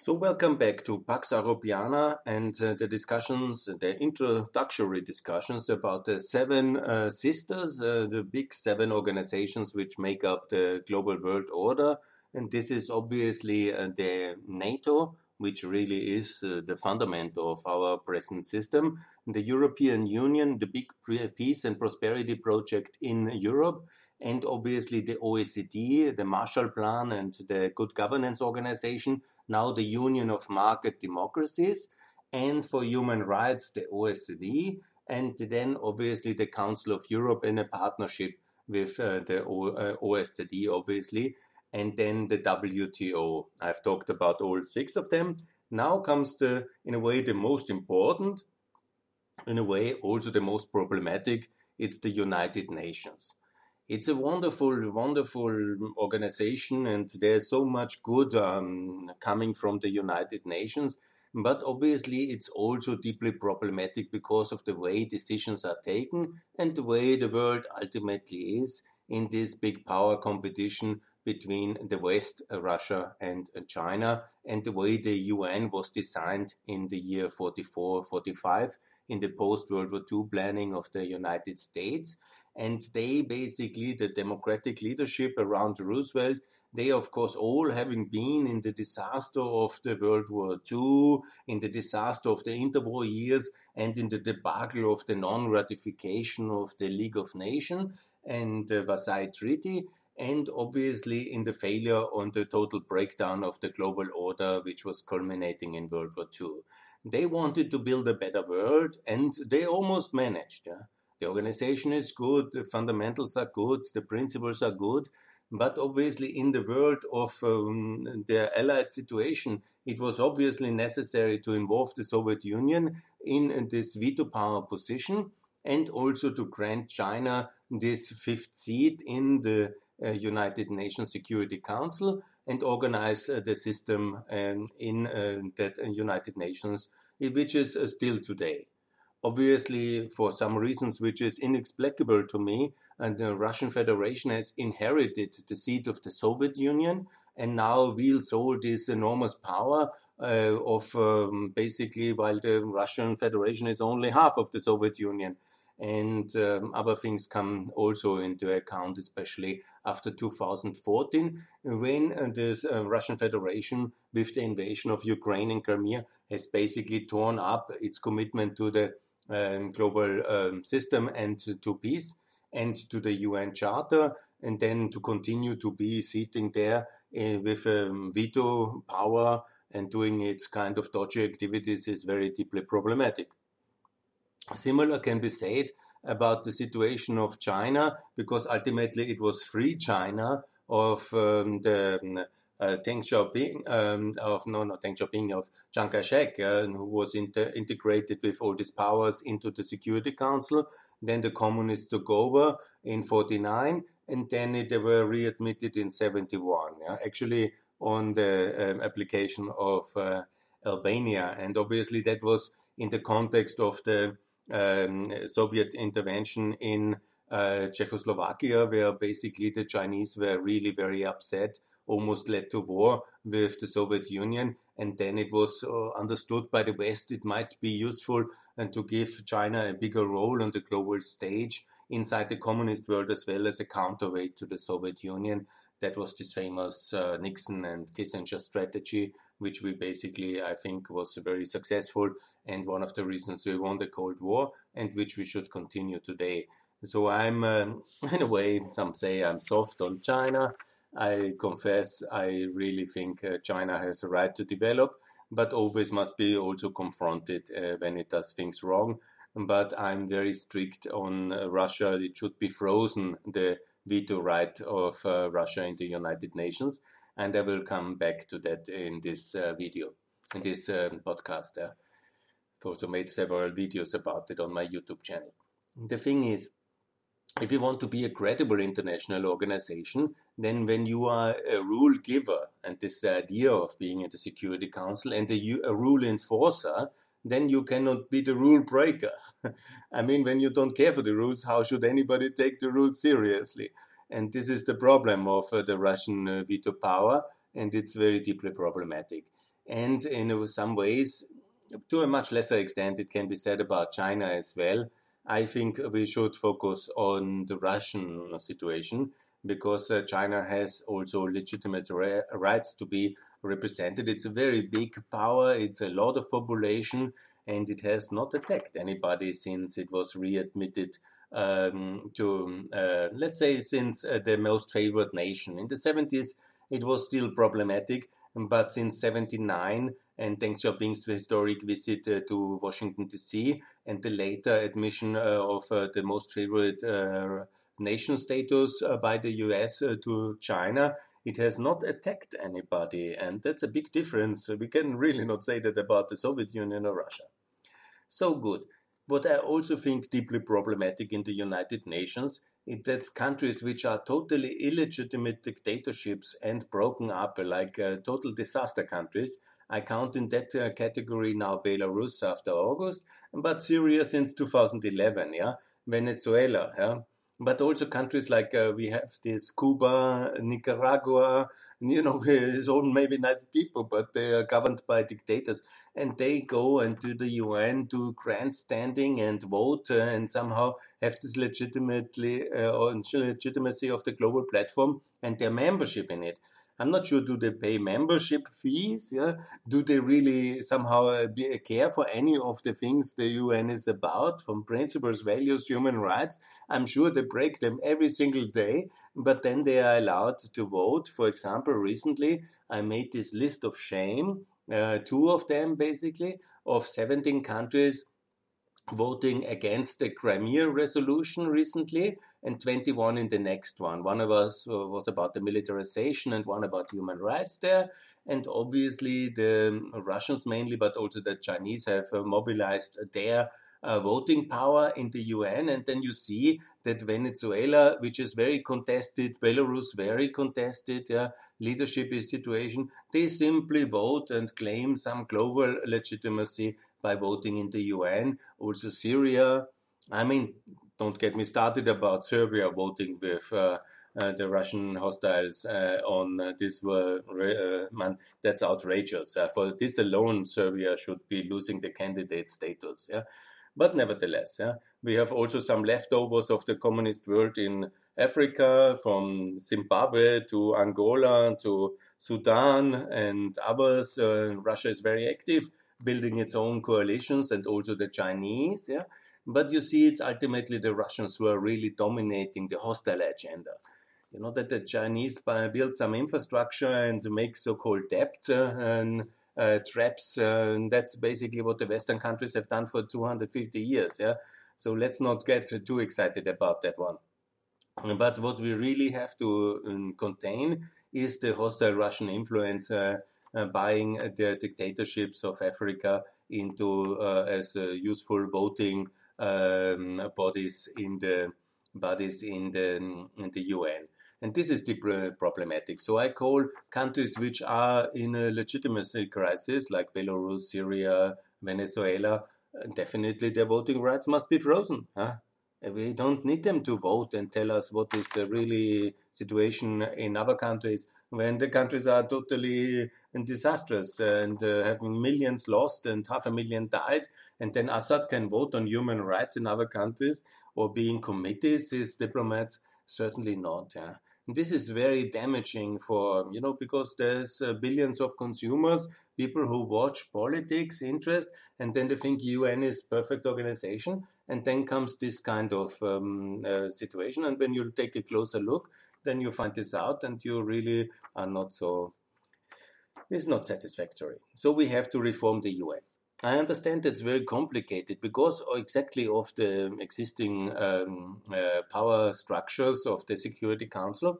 So welcome back to Pax Europeana and the introductory discussions about the seven sisters, the big seven organizations which make up the global world order. And this is obviously the NATO, which really is the fundament of our present system. The European Union, the big peace and prosperity project in Europe. And obviously the OECD, the Marshall Plan and the Good Governance Organization, now the Union of Market Democracies, and for human rights, the OECD, and then obviously the Council of Europe in a partnership with the OECD, obviously, and then the WTO. I've talked about all six of them. Now comes the most important, in a way also the most problematic, it's the United Nations. It's a wonderful, wonderful organization, and there's so much good coming from the United Nations. But obviously, it's also deeply problematic because of the way decisions are taken and the way the world ultimately is in this big power competition between the West, Russia, and China, and the way the UN was designed in the year 1944-45 in the post-World War II planning of the United States. And they basically, the democratic leadership around Roosevelt, they of course all having been in the disaster of the World War II, in the disaster of the interwar years, and in the debacle of the non-ratification of the League of Nations and the Versailles Treaty, and obviously in the failure on the total breakdown of the global order, which was culminating in World War II. They wanted to build a better world, and they almost managed. The organization is good, the fundamentals are good, the principles are good, but obviously in the world of the Allied situation, it was obviously necessary to involve the Soviet Union in this veto power position and also to grant China this fifth seat in the United Nations Security Council and organize the system in that United Nations, which is still today. Obviously, for some reasons which is inexplicable to me, and the Russian Federation has inherited the seat of the Soviet Union and now wields all this enormous power basically while the Russian Federation is only half of the Soviet Union. And other things come also into account, especially after 2014, when the Russian Federation, with the invasion of Ukraine and Crimea, has basically torn up its commitment to the global system and to peace and to the UN Charter, and then to continue to be sitting there with veto power and doing its kind of dodgy activities is very deeply problematic. Similar can be said about the situation of China, because ultimately it was free China of Chiang Kai-shek, who was integrated with all these powers into the Security Council. Then the communists took over in 1949, and then they were readmitted in 1971. Actually, on the application of Albania, and obviously that was in the context of the Soviet intervention in Czechoslovakia, where basically the Chinese were really very upset, almost led to war with the Soviet Union, and then it was understood by the West it might be useful and to give China a bigger role on the global stage inside the communist world as well as a counterweight to the Soviet Union. That was this famous Nixon and Kissinger strategy, which we basically, I think, was very successful and one of the reasons we won the Cold War and which we should continue today. So I'm, in a way, some say I'm soft on China. I confess I really think China has a right to develop, but always must be also confronted when it does things wrong. But I'm very strict on Russia. It should be frozen, the veto right of Russia in the United Nations. And I will come back to that in this video, in this podcast. I've also made several videos about it on my YouTube channel. The thing is, if you want to be a credible international organization, then when you are a rule giver, and this is the idea of being in the Security Council, and a rule enforcer, then you cannot be the rule breaker. I mean, when you don't care for the rules, how should anybody take the rules seriously? And this is the problem of the Russian veto power, and it's very deeply problematic. And in some ways, to a much lesser extent, it can be said about China as well. I think we should focus on the Russian situation, because China has also legitimate rights to be represented. It's a very big power, it's a lot of population, and it has not attacked anybody since it was readmitted let's say, since the most favored nation. In the 70s, it was still problematic, but since 79 and Deng Xiaoping's historic visit to Washington, D.C., and the later admission of the most favored nation status by the US to China, it has not attacked anybody. And that's a big difference. We can really not say that about the Soviet Union or Russia. So good. What I also think deeply problematic in the United Nations is that countries which are totally illegitimate dictatorships and broken up like total disaster countries, I count in that category now Belarus after August, but Syria since 2011, Venezuela, But also countries like we have this Cuba, Nicaragua, it's all maybe nice people, but they are governed by dictators. And they go and to the UN, do grandstanding and vote and somehow have this legitimacy of the global platform and their membership in it. I'm not sure, do they pay membership fees? Yeah? Do they really somehow care for any of the things the UN is about, from principles, values, human rights? I'm sure they break them every single day, but then they are allowed to vote. For example, recently I made this list of shame, two of them basically, of 17 countries voting against the Crimea resolution recently, and 21 in the next one. One of us was about the militarization and one about human rights there. And obviously the Russians mainly, but also the Chinese have mobilized their voting power in the UN. And then you see that Venezuela, which is very contested, Belarus, very contested, leadership situation, they simply vote and claim some global legitimacy by voting in the UN, also Syria. I mean, don't get me started about Serbia voting with the Russian hostiles on this. Man, that's outrageous. For this alone, Serbia should be losing the candidate status. Yeah? But nevertheless, we have also some leftovers of the communist world in Africa, from Zimbabwe to Angola to Sudan and others. Russia is very active, building its own coalitions, and also the Chinese. But you see, it's ultimately the Russians who are really dominating the hostile agenda. You know that the Chinese build some infrastructure and make so-called debt and traps. And that's basically what the Western countries have done for 250 years. So let's not get too excited about that one. But what we really have to contain is the hostile Russian influence buying the dictatorships of Africa into as useful voting bodies in the UN, and this is deeply problematic. So I call countries which are in a legitimacy crisis, like Belarus, Syria, Venezuela, definitely their voting rights must be frozen. We don't need them to vote and tell us what is the really situation in other countries, when the countries are totally disastrous and have millions lost and 500,000 died, and then Assad can vote on human rights in other countries or be in committees as diplomats? Certainly not. This is very damaging for, because there's billions of consumers, people who watch politics, interest, and then they think UN is perfect organization, and then comes this kind of situation, and when you take a closer look, then you find this out and you really are not so, it's not satisfactory. So we have to reform the UN. I understand that's very complicated because exactly of the existing power structures of the Security Council,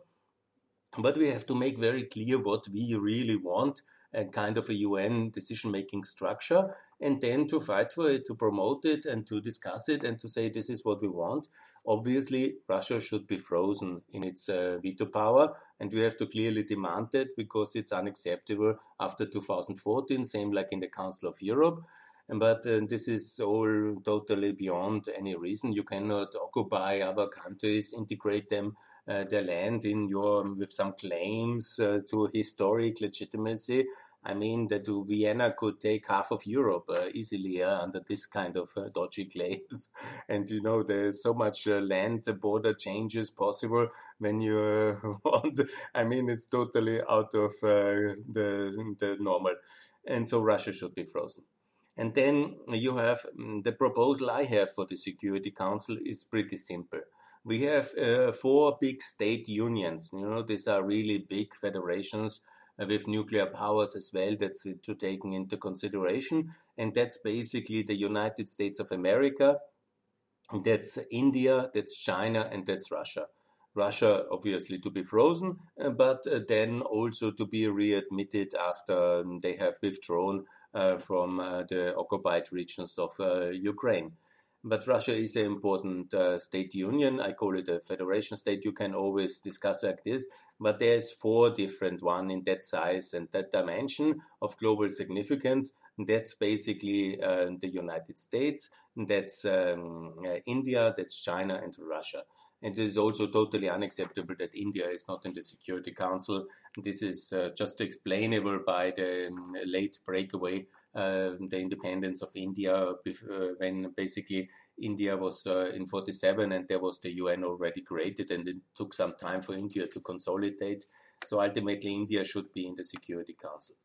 but we have to make very clear what we really want, a kind of a UN decision-making structure, and then to fight for it, to promote it, and to discuss it, and to say this is what we want. Obviously, Russia should be frozen in its veto power, and we have to clearly demand that because it's unacceptable after 2014, same like in the Council of Europe. But this is all totally beyond any reason. You cannot occupy other countries, integrate them, their land in your with some claims to historic legitimacy. I mean, that Vienna could take half of Europe easily under this kind of dodgy claims. And, you know, there's so much land border changes possible when you want. I mean, it's totally out of the normal. And so Russia should be frozen. And then you have the proposal I have for the Security Council is pretty simple. We have four big state unions. You know, these are really big federations with nuclear powers as well. That's to take into consideration. And that's basically the United States of America. That's India, that's China, and that's Russia. Russia, obviously, to be frozen, but then also to be readmitted after they have withdrawn from the occupied regions of Ukraine. But Russia is an important state union. I call it a federation state. You can always discuss like this. But there's four different ones in that size and that dimension of global significance. And that's basically the United States. And that's India, that's China, and Russia. And it is also totally unacceptable that India is not in the Security Council. This is just explainable by the late breakaway, the independence of India, when basically India was in 1947 and there was the UN already created, and it took some time for India to consolidate. So ultimately India should be in the Security Council.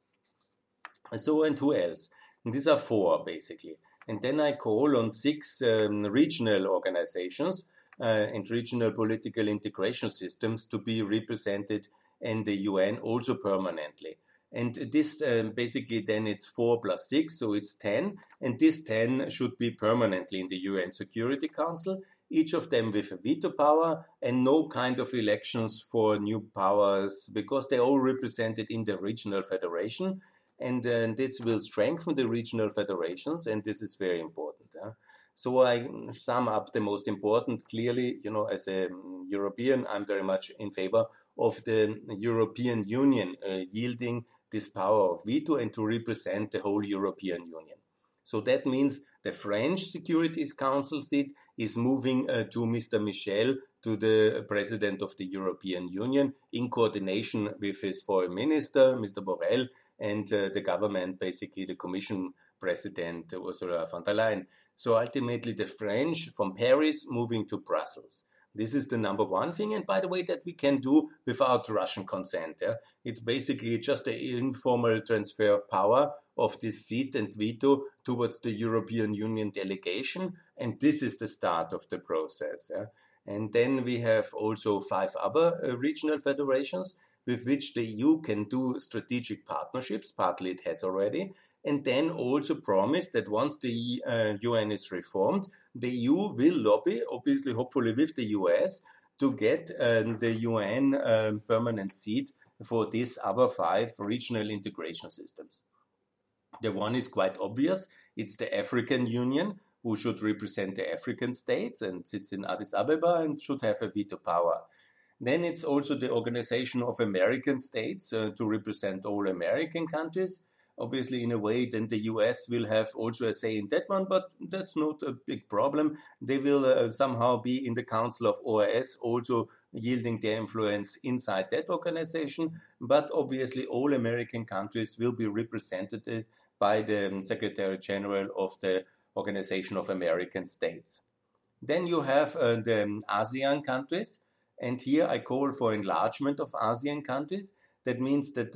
So, and who else? And these are four basically. And then I call on six regional organizations and regional political integration systems to be represented in the UN also permanently. And this basically then it's 4 plus 6, so it's 10. And this 10 should be permanently in the UN Security Council, each of them with a veto power and no kind of elections for new powers, because they're all represented in the regional federation. And this will strengthen the regional federations, and this is very important. So I sum up the most important. Clearly, you know, as a European, I'm very much in favor of the European Union yielding this power of veto and to represent the whole European Union. So that means the French Security Council seat is moving to Mr. Michel, to the President of the European Union, in coordination with his Foreign Minister, Mr. Borrell, and the government, basically the Commission President, Ursula von der Leyen. So ultimately the French from Paris moving to Brussels. This is the number one thing, and by the way, that we can do without Russian consent. Yeah? It's basically just an informal transfer of power of this seat and veto towards the European Union delegation, and this is the start of the process. Yeah? And then we have also 5 other regional federations with which the EU can do strategic partnerships, partly it has already, and then also promise that once the UN is reformed, the EU will lobby, obviously, hopefully with the US, to get the UN permanent seat for these other 5 regional integration systems. The one is quite obvious. It's the African Union, who should represent the African states and sits in Addis Ababa and should have a veto power. Then it's also the Organization of American States to represent all American countries. Obviously, in a way, then the US will have also a say in that one, but that's not a big problem. They will somehow be in the Council of OAS, also yielding their influence inside that organization. But obviously, all American countries will be represented by the Secretary General of the Organization of American States. Then you have the ASEAN countries. And here I call for enlargement of ASEAN countries. That means that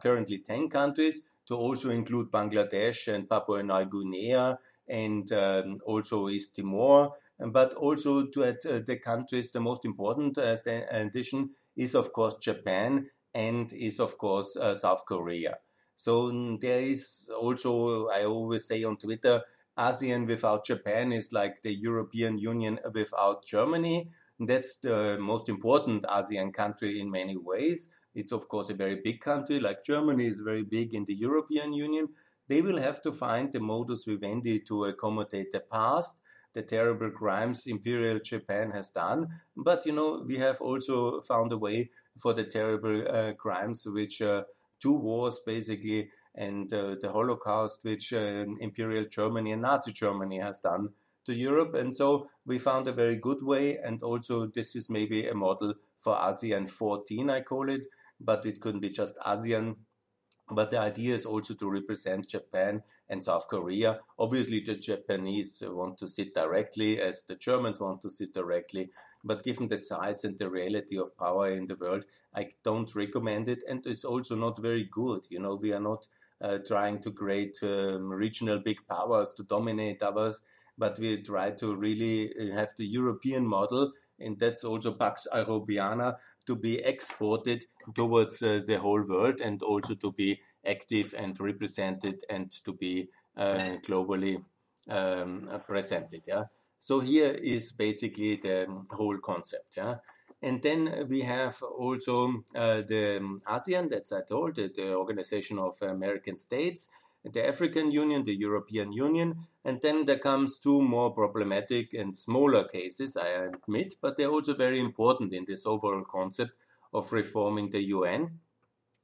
currently 10 countries, to also include Bangladesh and Papua New Guinea and also East Timor. But also to add the countries, the most important addition is, of course, Japan and is, of course, South Korea. So there is also, I always say on Twitter, ASEAN without Japan is like the European Union without Germany. That's the most important ASEAN country in many ways. It's, of course, a very big country, like Germany is very big in the European Union. They will have to find the modus vivendi to accommodate the past, the terrible crimes Imperial Japan has done. But, you know, we have also found a way for the terrible crimes, which 2 wars, basically, and the Holocaust, which Imperial Germany and Nazi Germany has done to Europe. And so we found a very good way, and also this is maybe a model for ASEAN 14, I call it, but it couldn't be just ASEAN. But the idea is also to represent Japan and South Korea. Obviously, the Japanese want to sit directly, as the Germans want to sit directly. But given the size and the reality of power in the world, I don't recommend it. And it's also not very good. You know, we are not trying to create regional big powers to dominate others, but we try to really have the European model, and that's also Pax Europeana, to be exported towards the whole world, and also to be active and represented and to be globally presented. Yeah. So here is basically the whole concept. Yeah. And then we have also the ASEAN, that's I told, the Organization of American States, the African Union, the European Union, and then there comes two more problematic and smaller cases, I admit, but they're also very important in this overall concept of reforming the UN.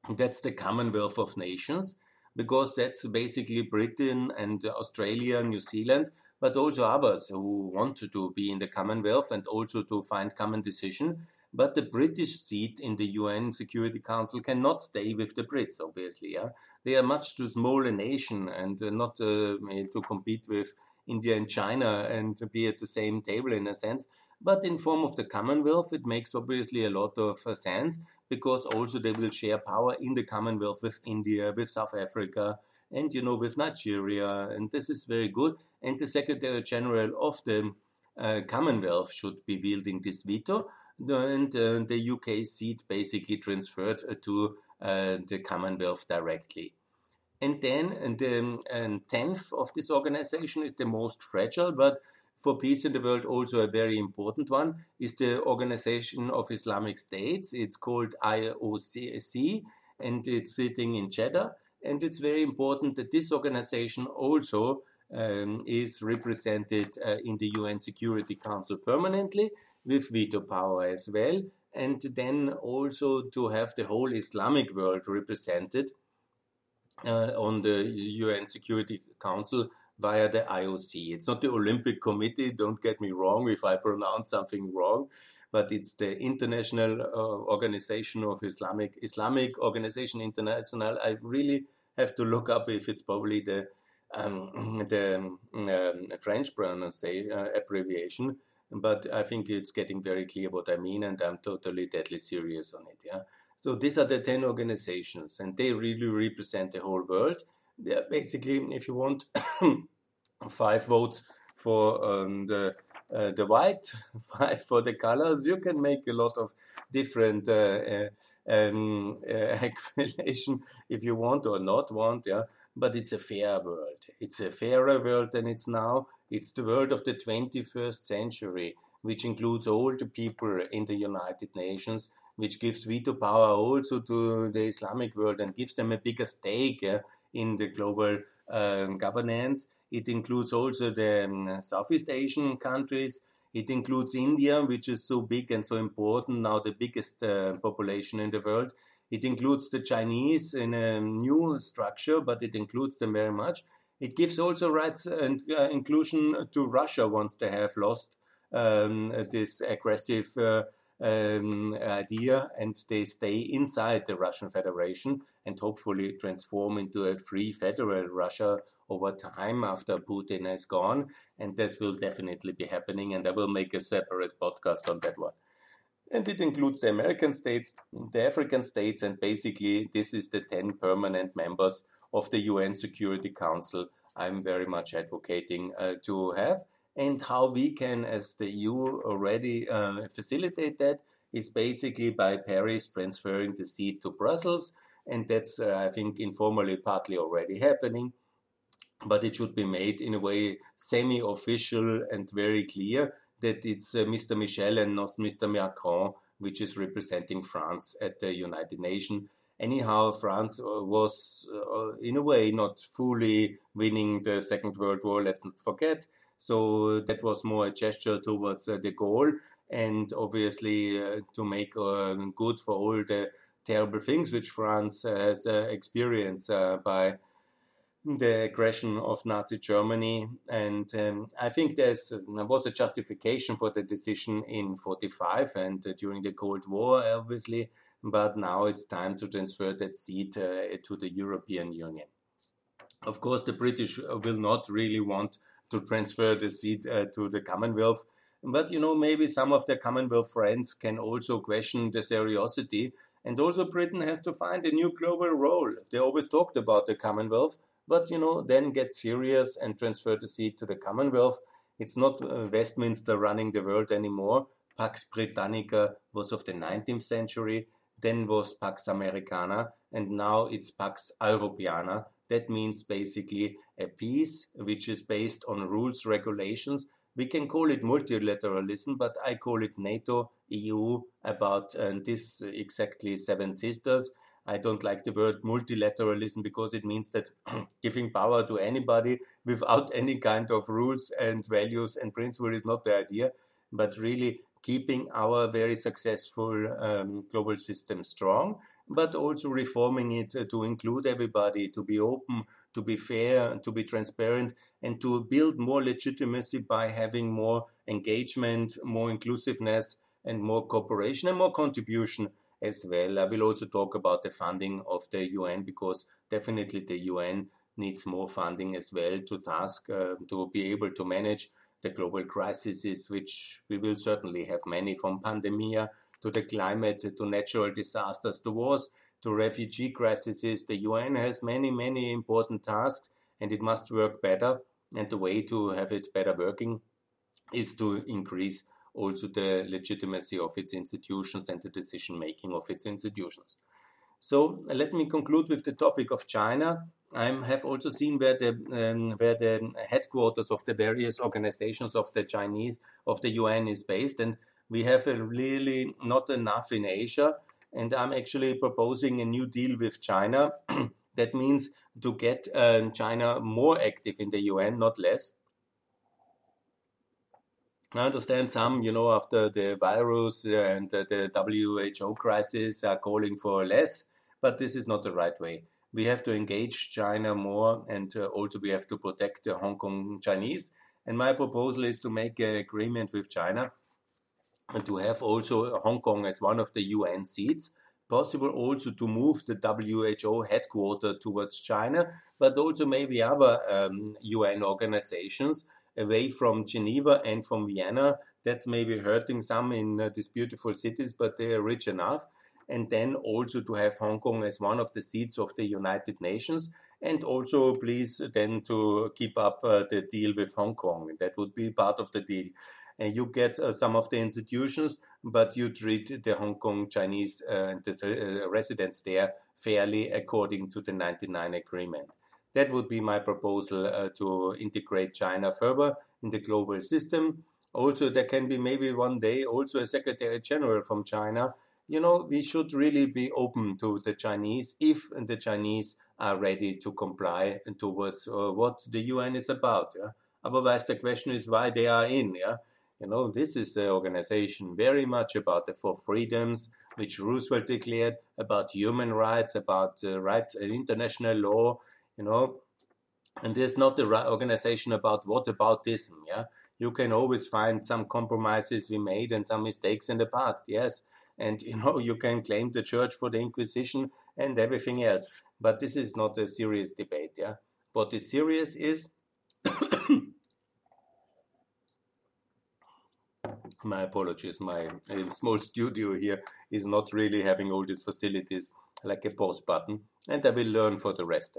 That's the Commonwealth of Nations, because that's basically Britain and Australia, New Zealand, but also others who want to be in the Commonwealth and also to find common decision. But the British seat in the UN Security Council cannot stay with the Brits, obviously. Yeah? They are much too small a nation and not to compete with India and China and to be at the same table in a sense. But in form of the Commonwealth, it makes obviously a lot of sense, because also they will share power in the Commonwealth with India, with South Africa, and, you know, with Nigeria. And this is very good. And the Secretary General of the Commonwealth should be wielding this veto. And the UK seat basically transferred to the Commonwealth directly. And then the 10th of this organization is the most fragile, but for peace in the world also a very important one, is the Organization of Islamic States. It's called IOC, and it's sitting in Jeddah. And it's very important that this organization also is represented in the UN Security Council permanently, with veto power as well, and then also to have the whole Islamic world represented on the UN Security Council via the IOC. It's not the Olympic Committee, don't get me wrong if I pronounce something wrong, but it's the International Organization of Islamic Organization International. I really have to look up if it's probably the French pronunciation abbreviation, but I think it's getting very clear what I mean, and I'm totally deadly serious on it. Yeah. So these are the 10 organizations, and they really represent the whole world. They are basically, if you want, 5 votes for the white, 5 for the colors. You can make a lot of different accumulation if you want or not want. Yeah. But it's a fair world. It's a fairer world than it's now. It's the world of the 21st century, which includes all the people in the United Nations, which gives veto power also to the Islamic world and gives them a bigger stake in the global governance. It includes also the Southeast Asian countries. It includes India, which is so big and so important, now the biggest population in the world. It includes the Chinese in a new structure, but it includes them very much. It gives also rights and inclusion to Russia once they have lost this aggressive idea, and they stay inside the Russian Federation and hopefully transform into a free federal Russia over time after Putin has gone. And this will definitely be happening, and I will make a separate podcast on that one. And it includes the American states, the African states, and basically this is the 10 permanent members of the UN Security Council I'm very much advocating to have. And how we can, as the EU, already facilitate that is basically by Paris transferring the seat to Brussels. And that's, I think, informally partly already happening. But it should be made in a way semi-official and very clear that it's Mr. Michel and not Mr. Macron, which is representing France at the United Nations. Anyhow, France was, in a way, not fully winning the Second World War, let's not forget. So that was more a gesture towards the goal, and obviously to make good for all the terrible things which France has experienced by the aggression of Nazi Germany. And I think there was a justification for the decision in 1945 and during the Cold War, obviously, but now it's time to transfer that seat to the European Union. Of course, the British will not really want to transfer the seat to the Commonwealth, but you know, maybe some of their Commonwealth friends can also question the seriousness. And also Britain has to find a new global role. They always talked about the Commonwealth, but you know, then get serious and transfer the seat to the Commonwealth. It's not Westminster running the world anymore. Pax Britannica was of the 19th century, then was Pax Americana, and now it's Pax Europeana. That means basically a peace which is based on rules, regulations. We can call it multilateralism, but I call it NATO, EU, about this exactly seven sisters. I don't like the word multilateralism because it means that giving power to anybody without any kind of rules and values and principles is not the idea, but really keeping our very successful global system strong, but also reforming it to include everybody, to be open, to be fair, to be transparent, and to build more legitimacy by having more engagement, more inclusiveness, and more cooperation and more contribution as well. I will also talk about the funding of the UN, because definitely the UN needs more funding as well to be able to manage the global crises, which we will certainly have many, from pandemia to the climate, to natural disasters, to wars, to refugee crises. The UN has many, many important tasks, and it must work better. And the way to have it better working is to increase also the legitimacy of its institutions and the decision-making of its institutions. So let me conclude with the topic of China. I have also seen where the headquarters of the various organizations of the Chinese, of the UN is based, and we have really not enough in Asia, and I'm actually proposing a new deal with China. That means to get China more active in the UN, not less. I understand some, you know, after the virus and the WHO crisis are calling for less, but this is not the right way. We have to engage China more, and also we have to protect the Hong Kong Chinese. And my proposal is to make an agreement with China and to have also Hong Kong as one of the UN seats. Possible also to move the WHO headquarters towards China, but also maybe other UN organizations away from Geneva and from Vienna. That's maybe hurting some in these beautiful cities, but they are rich enough. And then also to have Hong Kong as one of the seats of the United Nations, and also please then to keep up the deal with Hong Kong. That would be part of the deal. And you get some of the institutions, but you treat the Hong Kong Chinese residents there fairly according to the 1999 agreement. That would be my proposal to integrate China further in the global system. Also, there can be maybe one day also a Secretary General from China. You know, we should really be open to the Chinese if the Chinese are ready to comply towards what the UN is about. Yeah? Otherwise, the question is why they are in. Yeah? You know, this is an organization very much about the four freedoms, which Roosevelt declared, about human rights, about rights and international law, you know. And there's not the right organization about what about this. Yeah? You can always find some compromises we made and some mistakes in the past, yes. And, you know, you can claim the church for the Inquisition and everything else. But this is not a serious debate, yeah? What is serious is, my apologies, my small studio here is not really having all these facilities like a pause button. And I will learn for the rest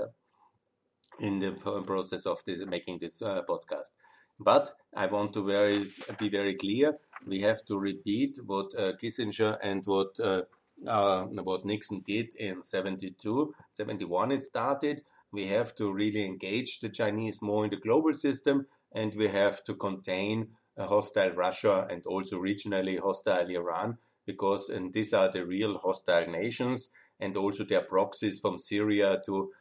in the process of making this podcast. But I want to be very clear. We have to repeat what Kissinger and what Nixon did in 72, 71 it started. We have to really engage the Chinese more in the global system, and we have to contain a hostile Russia and also regionally hostile Iran, because these are the real hostile nations, and also their proxies from Syria to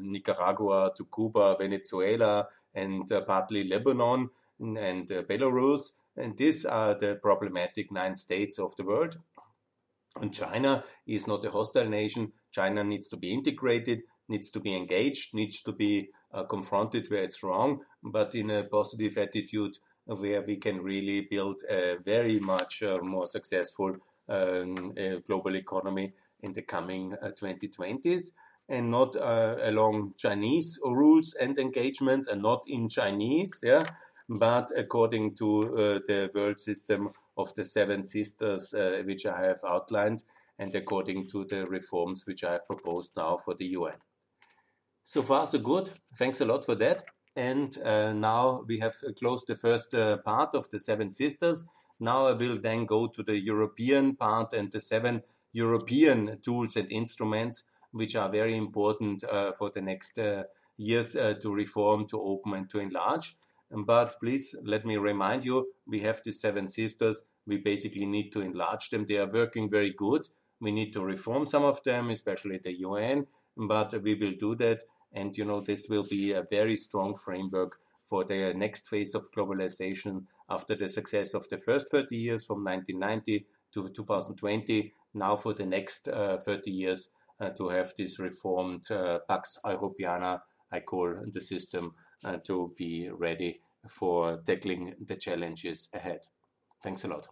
Nicaragua to Cuba, Venezuela, and partly Lebanon and Belarus. And these are the problematic 9 states of the world. And China is not a hostile nation. China needs to be integrated, needs to be engaged, needs to be confronted where it's wrong, but in a positive attitude where we can really build a very much more successful global economy in the coming 2020s, and not along Chinese rules and engagements, and not in Chinese, yeah, but according to the world system of the Seven Sisters, which I have outlined, and according to the reforms which I have proposed now for the UN. So far, so good. Thanks a lot for that. And now we have closed the first part of the Seven Sisters. Now I will then go to the European part and the seven European tools and instruments which are very important for the next years to reform, to open and to enlarge. But please let me remind you, we have the Seven Sisters. We basically need to enlarge them. They are working very good. We need to reform some of them, especially the UN, but we will do that. And, you know, this will be a very strong framework for the next phase of globalization after the success of the first 30 years from 1990 to 2020. Now for the next 30 years to have this reformed Pax Europeana, I call the system, to be ready for tackling the challenges ahead. Thanks a lot.